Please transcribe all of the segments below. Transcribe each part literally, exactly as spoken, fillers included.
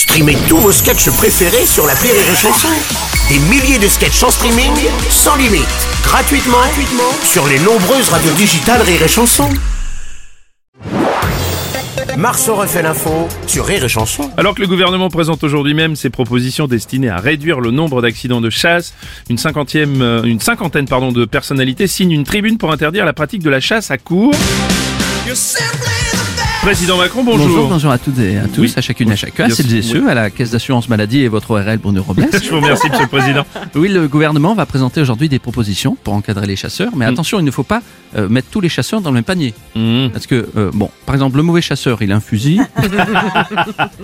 Streamez tous vos sketchs préférés sur l'appli Rire et Chanson. Des milliers de sketchs en streaming, sans limite, gratuitement, gratuitement sur les nombreuses radios digitales Rire et Chanson. Marceau refait l'info sur Rire et Chanson. Alors que le gouvernement présente aujourd'hui même ses propositions destinées à réduire le nombre d'accidents de chasse, une, cinquantième, euh, une cinquantaine pardon, de personnalités signent une tribune pour interdire la pratique de la chasse à courre. Président Macron, bonjour. Bonjour, bonjour à toutes et à tous, oui. à chacune et à chacun. C'est le G S E, à la Caisse d'assurance maladie et votre O R L Bruno Robles. Je vous remercie, Monsieur le Président. Oui, le gouvernement va présenter aujourd'hui des propositions pour encadrer les chasseurs, mais mmh. attention, il ne faut pas euh, mettre tous les chasseurs dans le même panier. Mmh. Parce que, euh, bon, par exemple, le mauvais chasseur, il a un fusil,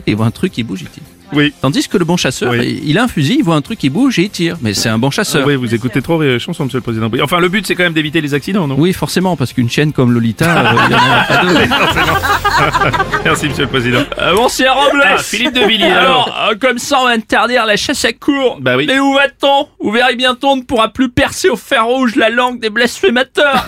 il voit un truc, il bouge, il tire. Oui. Tandis que le bon chasseur, oui. il a un fusil, il voit un truc, il bouge et il tire. Mais c'est un bon chasseur. Ah oui, vous écoutez trop les chansons, Monsieur le Président. Enfin, le but, c'est quand même d'éviter les accidents, non ? Oui, forcément, parce qu'une chaîne comme Lolita, il euh, n'y en a pas deux. Merci Monsieur le Président. Euh, bon, c'est Robles, ah, Philippe de Villiers. Alors, euh, comme ça, on va interdire la chasse à courre. Bah oui. Mais où va-t-on ? Vous verrez bientôt, on ne pourra plus percer au fer rouge la langue des blasphémateurs.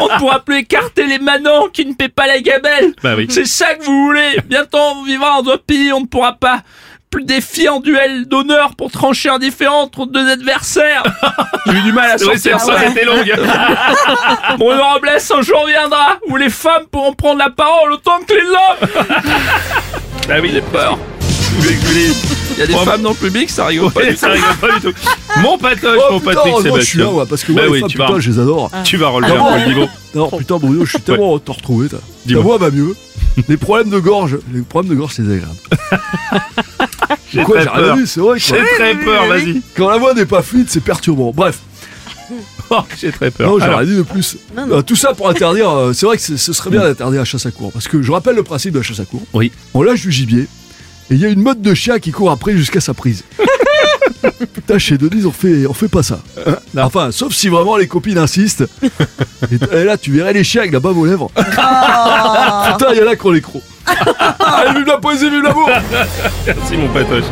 On ne pourra plus écarter les manants qui ne paient pas la gabelle. Bah oui. C'est ça que vous voulez. Bientôt, on vivra dans un pays, on ne pourra pas plus défier en duel d'honneur pour trancher un différent entre deux adversaires. J'ai eu du mal à sortir ça. Ouais. C'était longue. Bruno Robles, un jour viendra où les femmes pourront prendre la parole autant que les hommes. Bah oui, j'ai peur. Il y a des bon, femmes dans le public, ça rigole ouais, pas du tout. Ça rigole pas du tout. Mon patoche, oh, mon Patrick Sébastien. Moi je suis là, ouais, parce que bah ouais, oui, les femmes, putain, vas... je les adore. Ah. Tu vas relever ah, un peu le niveau. Non, putain, Bruno, je suis tellement heureux de te retrouver. Ta voix va mieux. Les problèmes de gorge, les problèmes de gorge, c'est désagréable. J'ai quoi, très peur, j'ai très peur, vas-y. Quand la voix n'est pas fluide, c'est perturbant. Bref. Oh, j'ai très peur. Non, j'aurais Alors... dit de plus. Non, non. Euh, tout ça pour interdire, euh, c'est vrai que ce serait bien d'interdire la chasse à courre. Parce que je rappelle le principe de la chasse à courre. Oui. On lâche du gibier, et il y a une meute de chiens qui court après jusqu'à sa prise. Putain, chez Denise, on fait, on fait pas ça. Euh, enfin, sauf si vraiment les copines insistent. Et, et là, tu verrais les chiens avec la bave aux lèvres. Oh. Putain, il y en a qui ont les crocs. Allez, vive la poésie, vive l'amour. Merci, mon patoche.